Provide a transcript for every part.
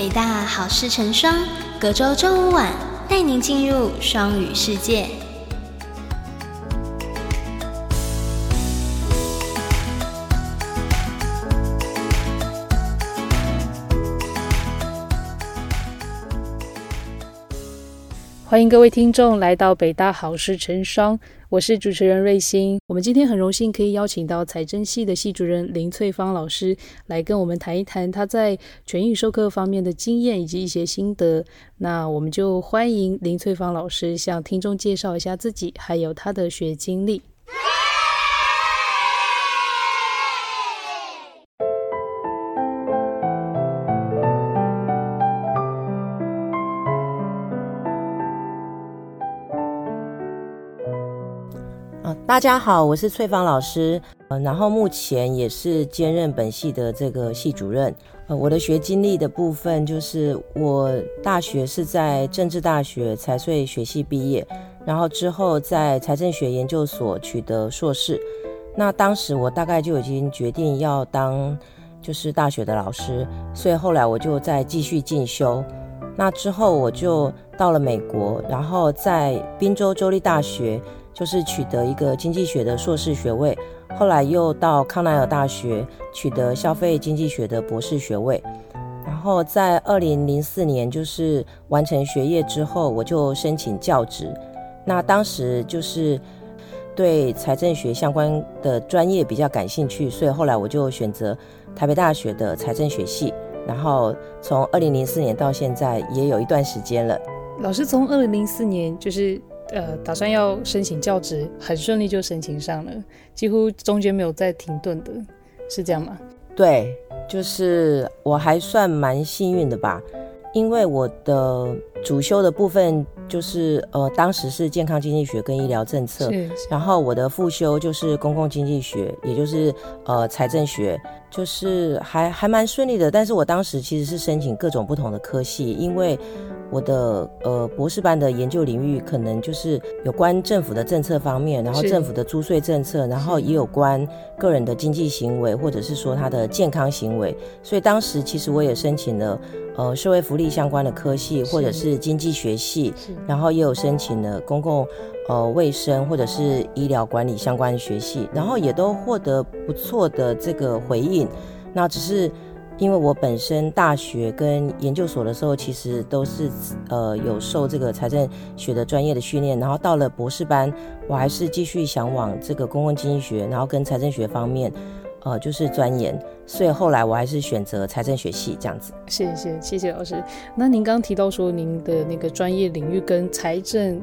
北大好事成双，隔周周五晚带您进入双语世界。欢迎各位听众来到北大好事成双，我是主持人瑞欣。我们今天很荣幸可以邀请到财政系的系主任林翠芳老师来跟我们谈一谈她在全英语授课方面的经验以及一些心得。那我们就欢迎林翠芳老师向听众介绍一下自己，还有她的学经历。大家好，我是翠芳老师，然后目前也是兼任本系的这个系主任。我的学经历的部分就是我大学是在政治大学财税学系毕业，然后之后在财政学研究所取得硕士。那当时我大概就已经决定要当就是大学的老师，所以后来我就再继续进修。那之后我就到了美国，然后在宾州州立大学就是取得一个经济学的硕士学位，后来又到康奈尔大学取得消费经济学的博士学位，然后在2004年就是完成学业之后，我就申请教职。那当时就是对财政学相关的专业比较感兴趣，所以后来我就选择台北大学的财政学系，然后从2004年到现在也有一段时间了。老师从2004年就是打算要申请教职，很顺利就申请上了，几乎中间没有再停顿的，是这样吗？对，就是我还算蛮幸运的吧，因为我的主修的部分就是当时是健康经济学跟医疗政策，然后我的副修就是公共经济学，也就是财政学，就是还蛮顺利的。但是我当时其实是申请各种不同的科系，因为我的博士班的研究领域可能就是有关政府的政策方面，然后政府的租税政策，然后也有关个人的经济行为，或者是说他的健康行为。所以当时其实我也申请了社会福利相关的科系，或者是经济学系，然后也有申请了公共卫生或者是医疗管理相关的学系，然后也都获得不错的这个回应。那只是因为我本身大学跟研究所的时候其实都是有受这个财政学的专业的训练，然后到了博士班我还是继续想往这个公共经济学然后跟财政学方面就是钻研，所以后来我还是选择财政学系这样子。谢谢老师。那您刚提到说您的那个专业领域跟财政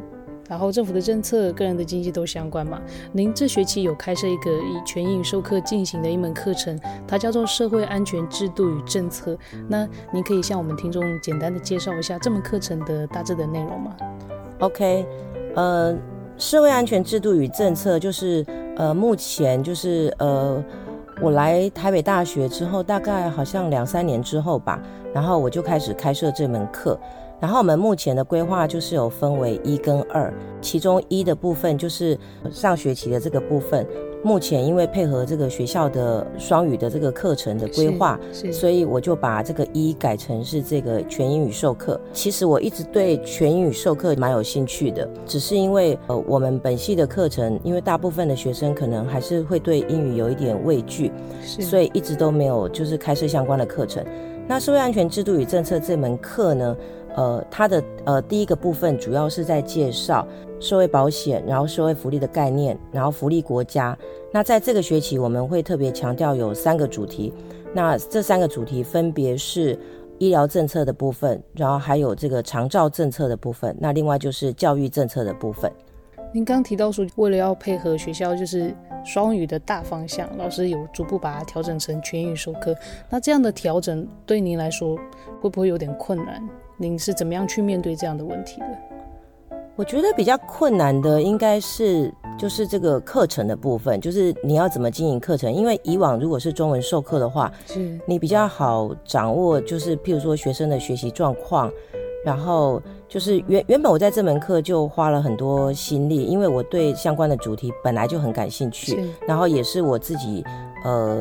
然后政府的政策个人的经济都相关嘛，您这学期有开设一个以全英语授课进行的一门课程，它叫做社会安全制度与政策，那您可以向我们听众简单的介绍一下这门课程的大致的内容吗？ OK， 社会安全制度与政策就是目前就是我来台北大学之后大概好像2-3年之后吧，然后我就开始开设这门课。然后我们目前的规划就是有分为1跟2，其中1的部分就是上学期的这个部分，目前因为配合这个学校的双语的这个课程的规划，所以我就把这个1改成是这个全英语授课。其实我一直对全英语授课蛮有兴趣的，只是因为我们本系的课程，因为大部分的学生可能还是会对英语有一点畏惧，所以一直都没有就是开设相关的课程。那社会安全制度与政策这门课呢，它的第一个部分主要是在介绍社会保险，然后社会福利的概念，然后福利国家。那在这个学期我们会特别强调有3个主题，那这3个主题分别是医疗政策的部分，然后还有这个长照政策的部分，那另外就是教育政策的部分。您刚提到说为了要配合学校就是双语的大方向，老师有逐步把它调整成全英语授课，那这样的调整对您来说会不会有点困难？您是怎么样去面对这样的问题的？我觉得比较困难的应该是就是这个课程的部分，就是你要怎么经营课程，因为以往如果是中文授课的话，你比较好掌握就是譬如说学生的学习状况，然后就是原本我在这门课就花了很多心力，因为我对相关的主题本来就很感兴趣，然后也是我自己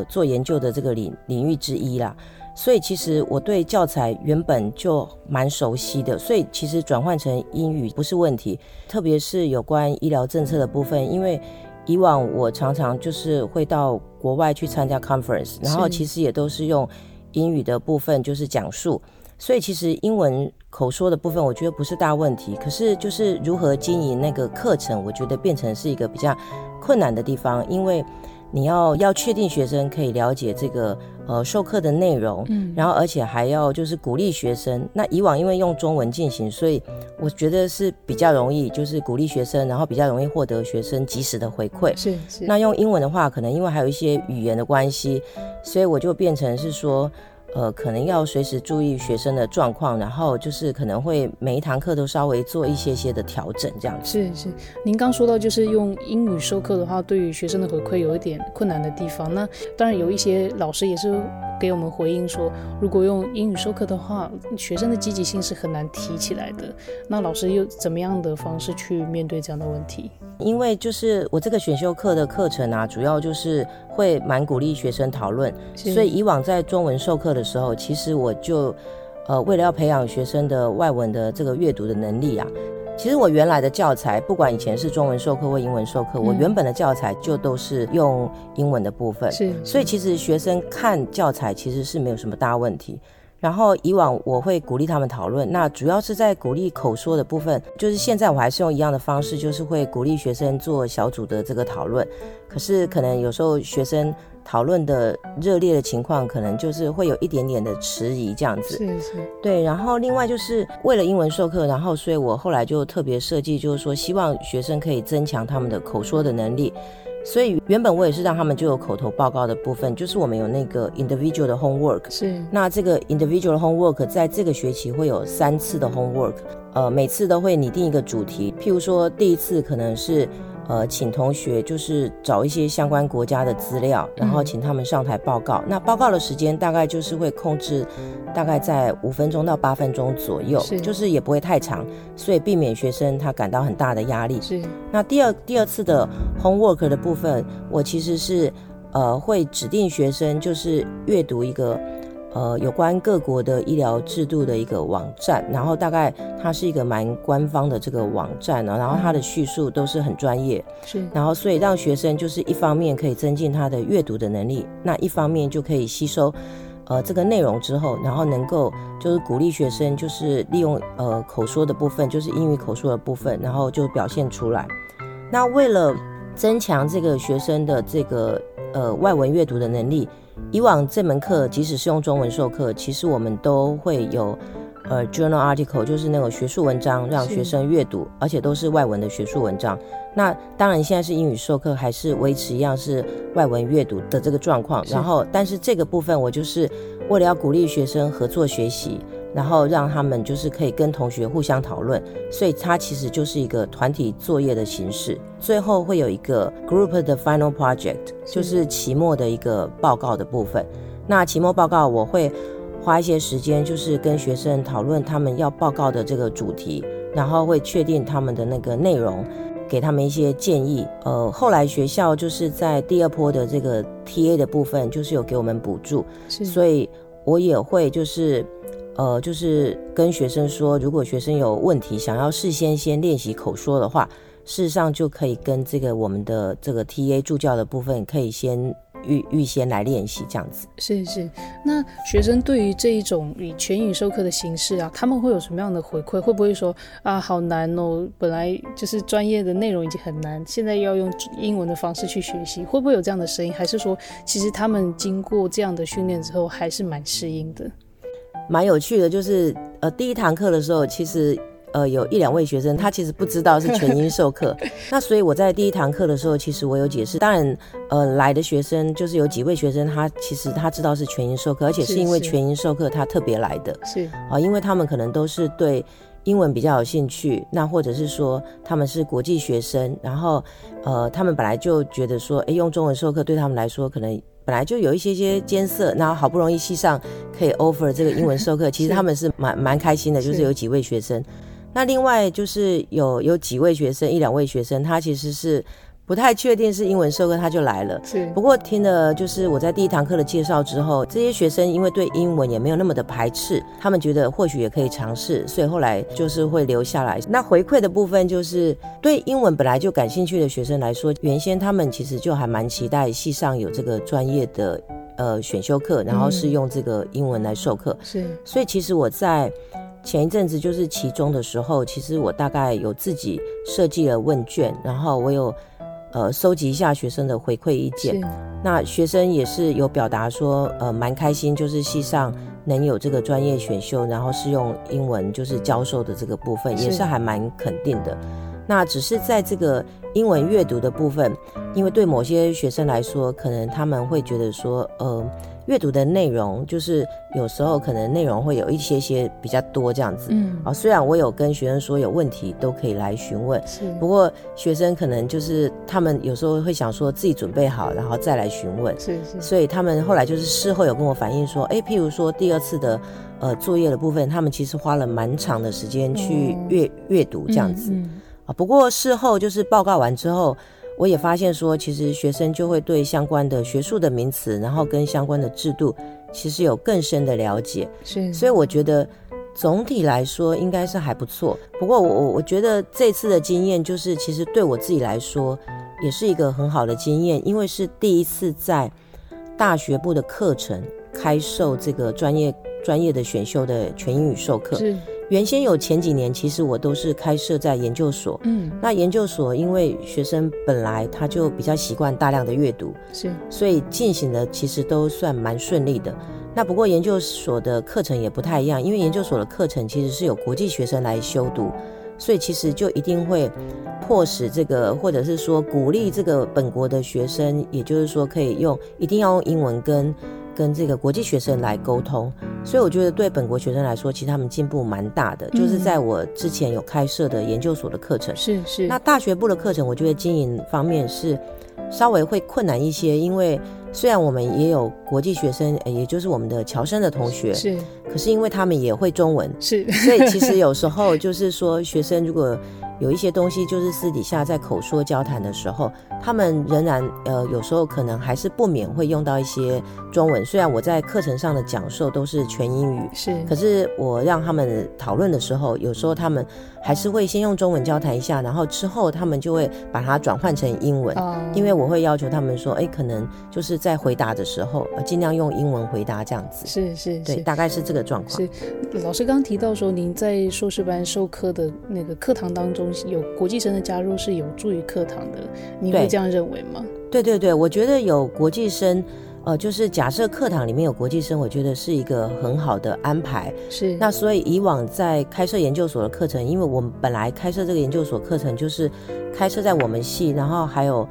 做研究的这个领域之一啦，所以其实我对教材原本就蛮熟悉的，所以其实转换成英语不是问题，特别是有关医疗政策的部分，因为以往我常常就是会到国外去参加 conference， 然后其实也都是用英语的部分就是讲述，所以其实英文口说的部分我觉得不是大问题，可是就是如何经营那个课程，我觉得变成是一个比较困难的地方，因为你要确定学生可以了解这个授课的内容，然后而且还要就是鼓励学生。那以往因为用中文进行，所以我觉得是比较容易，就是鼓励学生，然后比较容易获得学生及时的回馈。是。那用英文的话，可能因为还有一些语言的关系，所以我就变成是说，可能要随时注意学生的状况，然后就是可能会每一堂课都稍微做一些的调整，这样子。是。您刚说到就是用英语授课的话，对于学生的回馈有一点困难的地方。那当然有一些老师也是给我们回应说，如果用英语授课的话，学生的积极性是很难提起来的。那老师又怎么样的方式去面对这样的问题？因为就是我这个选修课的课程啊，主要就是会蛮鼓励学生讨论，所以以往在中文授课的时候，其实我就为了要培养学生的外文的这个阅读的能力啊，其实我原来的教材不管以前是中文授课或英文授课，我原本的教材就都是用英文的部分，所以其实学生看教材其实是没有什么大问题。然后以往我会鼓励他们讨论，那主要是在鼓励口说的部分，就是现在我还是用一样的方式，就是会鼓励学生做小组的这个讨论，可是可能有时候学生讨论的热烈的情况，可能就是会有一点点的迟疑这样子。是。对，然后另外就是为了英文授课，然后所以我后来就特别设计，就是说希望学生可以增强他们的口说的能力，所以原本我也是让他们就有口头报告的部分，就是我们有那个 individual 的 homework。是。那这个 individual homework 在这个学期会有3次的 homework， 每次都会拟定一个主题，譬如说第一次可能是请同学就是找一些相关国家的资料，然后请他们上台报告，那报告的时间大概就是会控制大概在5分钟到8分钟左右，就是也不会太长，所以避免学生他感到很大的压力。是。那第二次的 homework 的部分，我其实是会指定学生就是阅读一个有关各国的医疗制度的一个网站，然后大概它是一个蛮官方的这个网站啊，然后它的叙述都是很专业。是。然后所以让学生就是一方面可以增进他的阅读的能力，那一方面就可以吸收这个内容之后，然后能够就是鼓励学生就是利用口说的部分，就是英语口说的部分，然后就表现出来。那为了增强这个学生的这个外文阅读的能力，以往这门课即使是用中文授课，其实我们都会有journal article， 就是那种学术文章让学生阅读，而且都是外文的学术文章。那当然现在是英语授课，还是维持一样是外文阅读的这个状况，然后但是这个部分我就是为了要鼓励学生合作学习，然后让他们就是可以跟同学互相讨论，所以它其实就是一个团体作业的形式，最后会有一个 group 的 final project， 就是期末的一个报告的部分。那期末报告我会花一些时间就是跟学生讨论他们要报告的这个主题，然后会确定他们的那个内容，给他们一些建议。后来学校就是在第二波的这个 TA 的部分就是有给我们补助，所以我也会就是跟学生说，如果学生有问题想要事先先练习口说的话，事实上就可以跟这个我们的这个 TA 助教的部分可以先预先来练习这样子。是。那学生对于这一种以全英语授课的形式啊，他们会有什么样的回馈？会不会说啊好难哦，本来就是专业的内容已经很难，现在要用英文的方式去学习，会不会有这样的声音？还是说其实他们经过这样的训练之后还是蛮适应的？蛮有趣的，就是第一堂课的时候，其实有1-2位学生他其实不知道是全英授课那所以我在第一堂课的时候其实我有解释，当然来的学生就是有几位学生他其实他知道是全英授课，而且是因为全英授课他特别来的。是因为他们可能都是对英文比较有兴趣，那或者是说他们是国际学生，然后他们本来就觉得说用中文授课对他们来说可能本来就有一些艰涩，然后好不容易系上可以 offer 这个英文授课其实他们是蛮开心的，就是有几位学生。那另外就是有几位学生，1-2位学生他其实是不太确定是英文社科他就来了，是。不过听了就是我在第一堂课的介绍之后，这些学生因为对英文也没有那么的排斥，他们觉得或许也可以尝试，所以后来就是会留下来。那回馈的部分就是对英文本来就感兴趣的学生来说，原先他们其实就还蛮期待系上有这个专业的选修课，然后是用这个英文来授课，是。所以其实我在前一阵子就是期中的时候，其实我大概有自己设计了问卷，然后我有收集一下学生的回馈意见，那学生也是有表达说蛮开心，就是系上能有这个专业选修，然后是用英文就是教授的这个部分，也是还蛮肯定的。那只是在这个英文阅读的部分，因为对某些学生来说，可能他们会觉得说阅读的内容就是有时候可能内容会有一些些比较多这样子，虽然我有跟学生说有问题都可以来询问，不过学生可能就是他们有时候会想说自己准备好然后再来询问，是。所以他们后来就是事后有跟我反映说譬如说第二次的作业的部分，他们其实花了蛮长的时间去阅读这样子，不过事后就是报告完之后，我也发现说其实学生就会对相关的学术的名词，然后跟相关的制度其实有更深的了解，是。所以我觉得总体来说应该是还不错。不过我觉得这次的经验就是其实对我自己来说也是一个很好的经验，因为是第一次在大学部的课程开授这个专业的选修的全英语授课，是。原先有前几年其实我都是开设在研究所，那研究所因为学生本来他就比较习惯大量的阅读，是，所以进行的其实都算蛮顺利的。那不过研究所的课程也不太一样，因为研究所的课程其实是有国际学生来修读，所以其实就一定会迫使这个或者是说鼓励这个本国的学生，也就是说可以用一定要用英文跟这个国际学生来沟通，所以我觉得对本国学生来说其实他们进步蛮大的，就是在我之前有开设的研究所的课程，是。那大学部的课程我觉得经营方面是稍微会困难一些，因为虽然我们也有国际学生，也就是我们的侨生的同学，是，可是因为他们也会中文，是，所以其实有时候就是说学生如果有一些东西就是私底下在口说交谈的时候，他们仍然有时候可能还是不免会用到一些中文，虽然我在课程上的讲授都是全英语，是，可是我让他们讨论的时候，有时候他们还是会先用中文交谈一下，然后之后他们就会把它转换成英文，因为我会要求他们说可能就是在回答的时候尽量用英文回答这样子，是，对，大概是这个状况。是，老师刚提到说您在硕士班授课的那个课堂当中有国际生的加入是有助于课堂的，你会这样认为吗？对，我觉得有国际生就是假设课堂里面有国际生，我觉得是一个很好的安排，是。那所以以往在开设研究所的课程，因为我们本来开设这个研究所课程就是开设在我们系，然后还有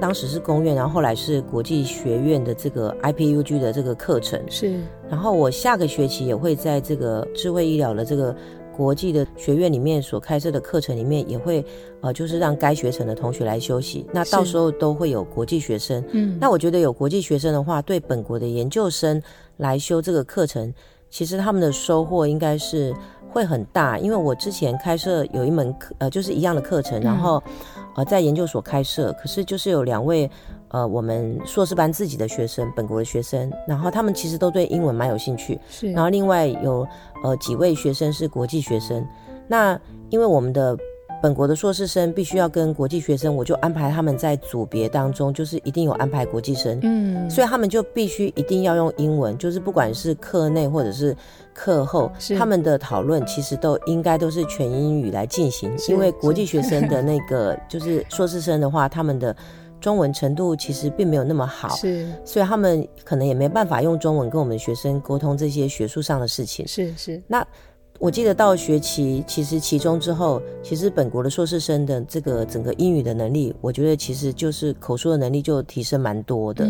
当时是工院，然后后来是国际学院的这个 IPUG 的这个课程，是。然后我下个学期也会在这个智慧医疗的这个国际的学院里面所开设的课程里面也会就是让该学程的同学来休息，那到时候都会有国际学生，那我觉得有国际学生的话，对本国的研究生来修这个课程，其实他们的收获应该是会很大，因为我之前开设有一门就是一样的课程，然后在研究所开设，可是就是有2位我们硕士班自己的学生，本国的学生，然后他们其实都对英文蛮有兴趣，是。然后另外有几位学生是国际学生，那因为我们的本国的硕士生必须要跟国际学生，我就安排他们在组别当中就是一定有安排国际生，所以他们就必须一定要用英文，就是不管是课内或者是课后，他们的讨论其实都应该都是全英语来进行，因为国际学生的那个就是硕士生的话，他们的中文程度其实并没有那么好，是，所以他们可能也没办法用中文跟我们学生沟通这些学术上的事情，是。那我记得到学期其实期中之后，其实本国的硕士生的这个整个英语的能力，我觉得其实就是口说的能力就提升蛮多的，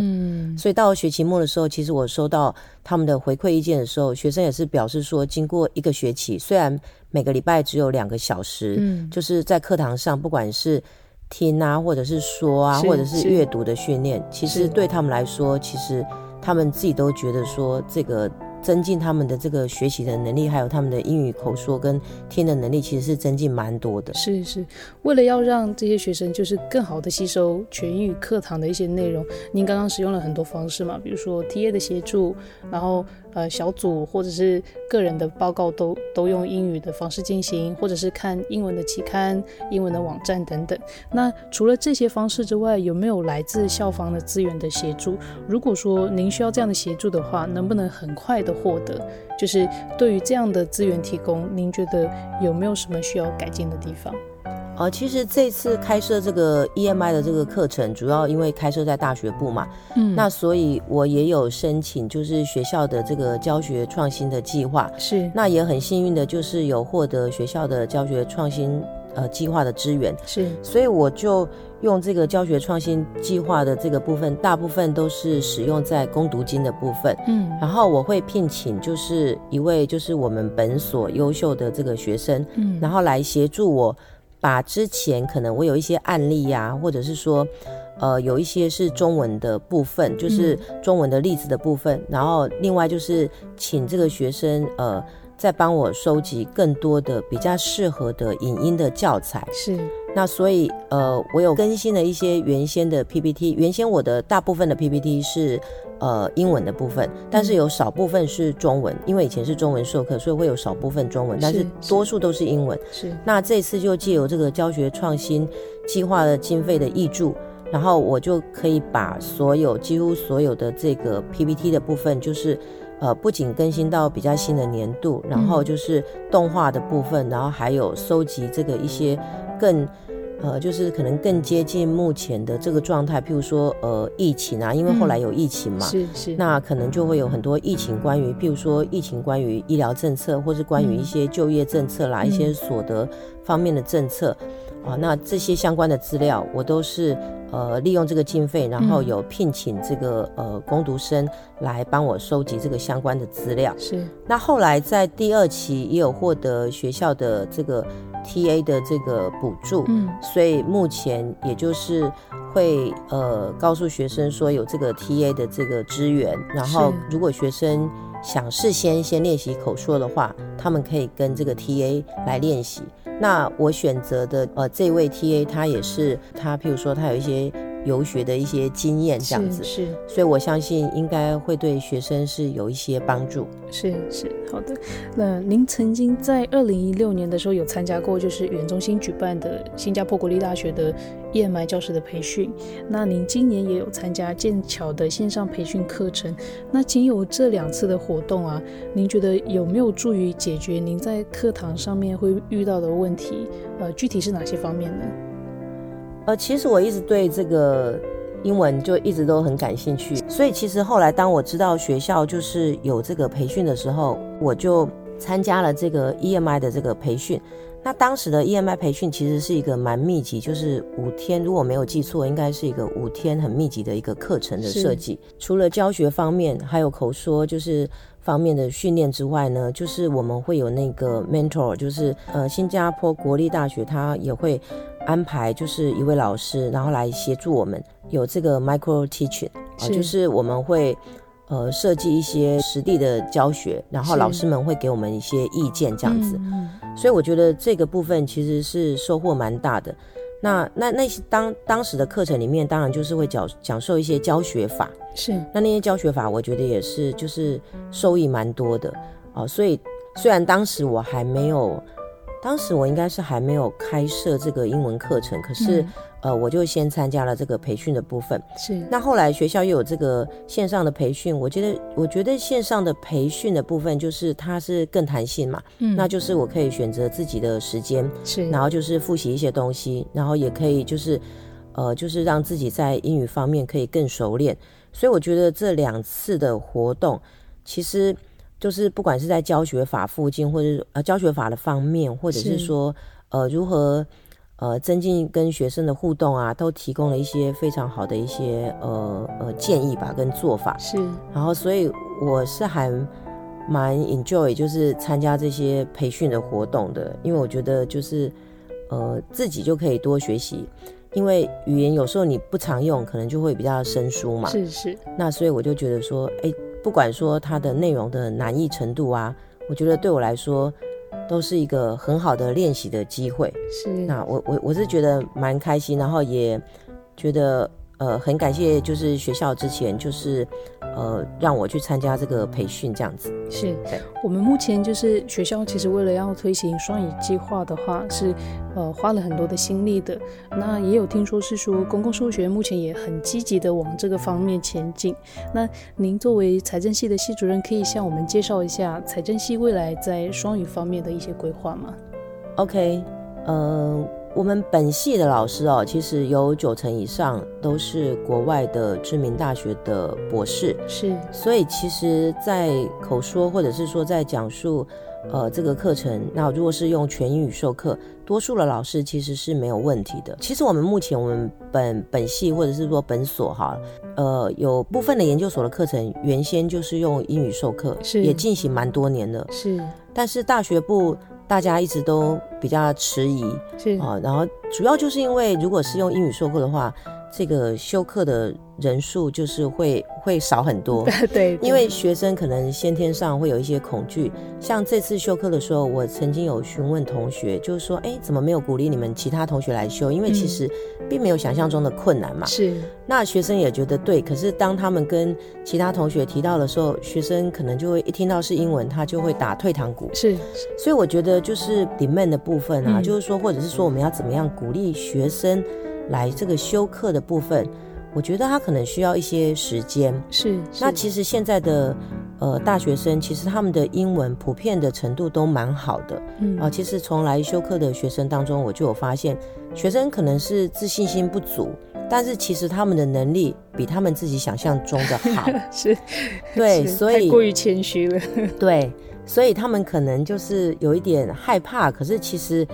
所以到学期末的时候，其实我收到他们的回馈意见的时候，学生也是表示说经过一个学期，虽然每个礼拜只有2个小时，就是在课堂上不管是听啊或者是说啊或者是阅读的训练，其实对他们来说，其实他们自己都觉得说这个增进他们的这个学习的能力，还有他们的英语口说跟听的能力，其实是增进蛮多的。是是，为了要让这些学生就是更好的吸收全英语课堂的一些内容，您刚刚使用了很多方式嘛，比如说 TA 的协助，然后小组或者是个人的报告都用英语的方式进行，或者是看英文的期刊、英文的网站等等。那除了这些方式之外，有没有来自校方的资源的协助？如果说您需要这样的协助的话，能不能很快的获得？就是对于这样的资源提供，您觉得有没有什么需要改进的地方？其实这次开设这个 EMI 的这个课程，主要因为开设在大学部嘛，那所以我也有申请，就是学校的这个教学创新的计划，是，那也很幸运的，就是有获得学校的教学创新计划的支援，是，所以我就用这个教学创新计划的这个部分，大部分都是使用在攻读经的部分，然后我会聘请就是一位就是我们本所优秀的这个学生，然后来协助我。把之前可能我有一些案例啊，或者是说有一些是中文的部分，就是中文的例子的部分，然后另外就是请这个学生再帮我收集更多的比较适合的影音的教材。是，那所以我有更新了一些原先的 PPT， 原先我的大部分的 PPT 是英文的部分，但是有少部分是中文，因为以前是中文授课，所以会有少部分中文，但是多数都是英文。是，那这次就借由这个教学创新计划的经费的挹注，然后我就可以把所有几乎所有的这个 PPT 的部分，就是不仅更新到比较新的年度，然后就是动画的部分，然后还有收集这个一些更就是可能更接近目前的这个状态，譬如说疫情啊，因为后来有疫情嘛，是是，那可能就会有很多疫情关于，譬如说疫情关于医疗政策，或是关于一些就业政策啦，一些所得方面的政策啊，那这些相关的资料，我都是利用这个经费，然后有聘请这个攻读生来帮我收集这个相关的资料。是，那后来在第二期也有获得学校的这个TA 的这个补助，所以目前也就是会告诉学生说有这个 TA 的这个支援，然后如果学生想事先先练习口说的话，他们可以跟这个 TA 来练习。那我选择的这位 TA 他也是，他譬如说他有一些游学的一些经验这样子，是，所以我相信应该会对学生是有一些帮助。是是，好的。那您曾经在2016年的时候有参加过就是语言中心举办的新加坡国立大学的EMI 教师的培训，那您今年也有参加剑桥的线上培训课程，那经由这2次的活动啊，您觉得有没有助于解决您在课堂上面会遇到的问题？具体是哪些方面呢？其实我一直对这个英文就一直都很感兴趣，所以其实后来当我知道学校就是有这个培训的时候，我就参加了这个 EMI 的这个培训。那当时的 EMI 培训其实是一个蛮密集，就是5天，如果没有记错应该是一个5天很密集的一个课程的设计。除了教学方面还有口说就是方面的训练之外呢，就是我们会有那个 mentor， 就是新加坡国立大学他也会安排就是一位老师，然后来协助我们有这个 micro teaching， 就是我们会设计一些实地的教学，然后老师们会给我们一些意见这样子，所以我觉得这个部分其实是收获蛮大的。那些当时的课程里面，当然就是会讲授一些教学法，是，那些教学法我觉得也是就是受益蛮多的所以虽然当时我应该是还没有开设这个英文课程，可是、我就先参加了这个培训的部分。是，那后来学校又有这个线上的培训，我觉得线上的培训的部分就是它是更弹性嘛，那就是我可以选择自己的时间，是，然后就是复习一些东西，然后也可以就是让自己在英语方面可以更熟练。所以我觉得这2次的活动其实就是不管是在教学法附近，或者教学法的方面，或者是说如何增进跟学生的互动啊，都提供了一些非常好的一些建议吧跟做法。是，然后所以我是还蛮 enjoy 就是参加这些培训的活动的，因为我觉得就是自己就可以多学习，因为语言有时候你不常用可能就会比较生疏嘛，是是，那所以我就觉得说不管说它的内容的难易程度啊，我觉得对我来说都是一个很好的练习的机会。是，那我是觉得蛮开心，然后也觉得很感谢，就是学校之前就是让我去参加这个培训这样子。是，我们目前就是学校其实为了要推行双语计划的话是花了很多的心力的，那也有听说是说公共数学目前也很积极的往这个方面前进。那您作为财政系的系主任，可以向我们介绍一下财政系未来在双语方面的一些规划吗？ OK， 我们本系的老师其实有90%以上都是国外的知名大学的博士，是，所以其实在口说或者是说在讲述这个课程，那如果是用全英语授课，多数的老师其实是没有问题的。其实我们目前我们本系或者是说本所哈，有部分的研究所的课程原先就是用英语授课，是，也进行蛮多年了，是，但是大学部大家一直都比较迟疑，是啊，然后主要就是因为如果是用英语授课的话，这个修课的人数就是会少很多， 对，因为学生可能先天上会有一些恐惧。像这次修课的时候，我曾经有询问同学，就是说怎么没有鼓励你们其他同学来修，因为其实并没有想象中的困难嘛，是，那学生也觉得对，可是当他们跟其他同学提到的时候，学生可能就会一听到是英文他就会打退堂鼓，是，所以我觉得就是demand的部分啊，就是说或者是说我们要怎么样鼓励学生来这个修课的部分，我觉得他可能需要一些时间， 是。那其实现在的大学生其实他们的英文普遍的程度都蛮好的，其实从来修课的学生当中，我就有发现学生可能是自信心不足，但是其实他们的能力比他们自己想象中的好是，对，是，所以太过于谦虚了对，所以他们可能就是有一点害怕，可是其实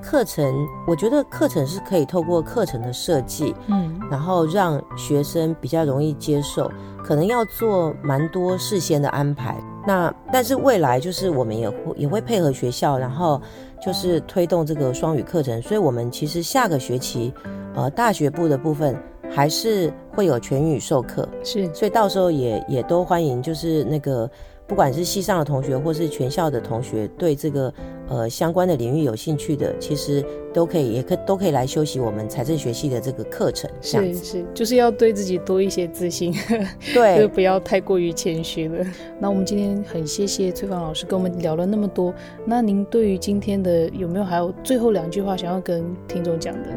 课程，我觉得课程是可以透过课程的设计，然后让学生比较容易接受，可能要做蛮多事先的安排。那但是未来就是我们也会配合学校，然后就是推动这个双语课程，所以我们其实下个学期大学部的部分还是会有全语授课，是，所以到时候也都欢迎，就是那个不管是系上的同学或是全校的同学，对这个相关的领域有兴趣的，其实都可以来修习我们财政学系的这个课程。是，是，就是要对自己多一些自信，对，就不要太过于谦虚了。那我们今天很谢谢翠芳老师跟我们聊了那么多，那您对于今天的有没有还有最后2句话想要跟听众讲的？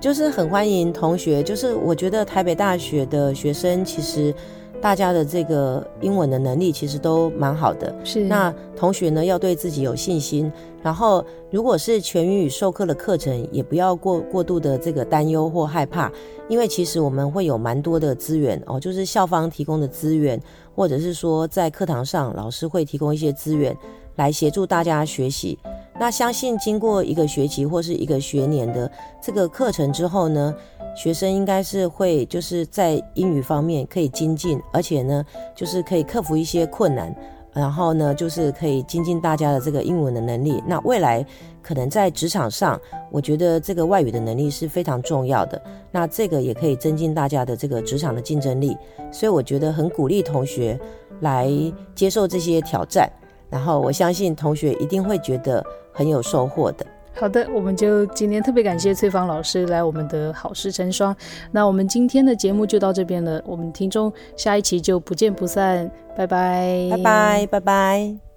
就是很欢迎同学，就是我觉得台北大学的学生其实大家的这个英文的能力其实都蛮好的，是，那同学呢要对自己有信心，然后如果是全英语授课的课程也不要过度的这个担忧或害怕，因为其实我们会有蛮多的资源就是校方提供的资源，或者是说在课堂上老师会提供一些资源来协助大家学习。那相信经过一个学期或是一个学年的这个课程之后呢，学生应该是会就是在英语方面可以精进，而且呢就是可以克服一些困难，然后呢就是可以精进大家的这个英文的能力。那未来可能在职场上，我觉得这个外语的能力是非常重要的，那这个也可以增进大家的这个职场的竞争力，所以我觉得很鼓励同学来接受这些挑战，然后我相信同学一定会觉得很有收获的。好的，我们就今天特别感谢翠芳老师来我们的好事成双，那我们今天的节目就到这边了，我们听众下一期就不见不散，拜拜，拜拜，拜拜。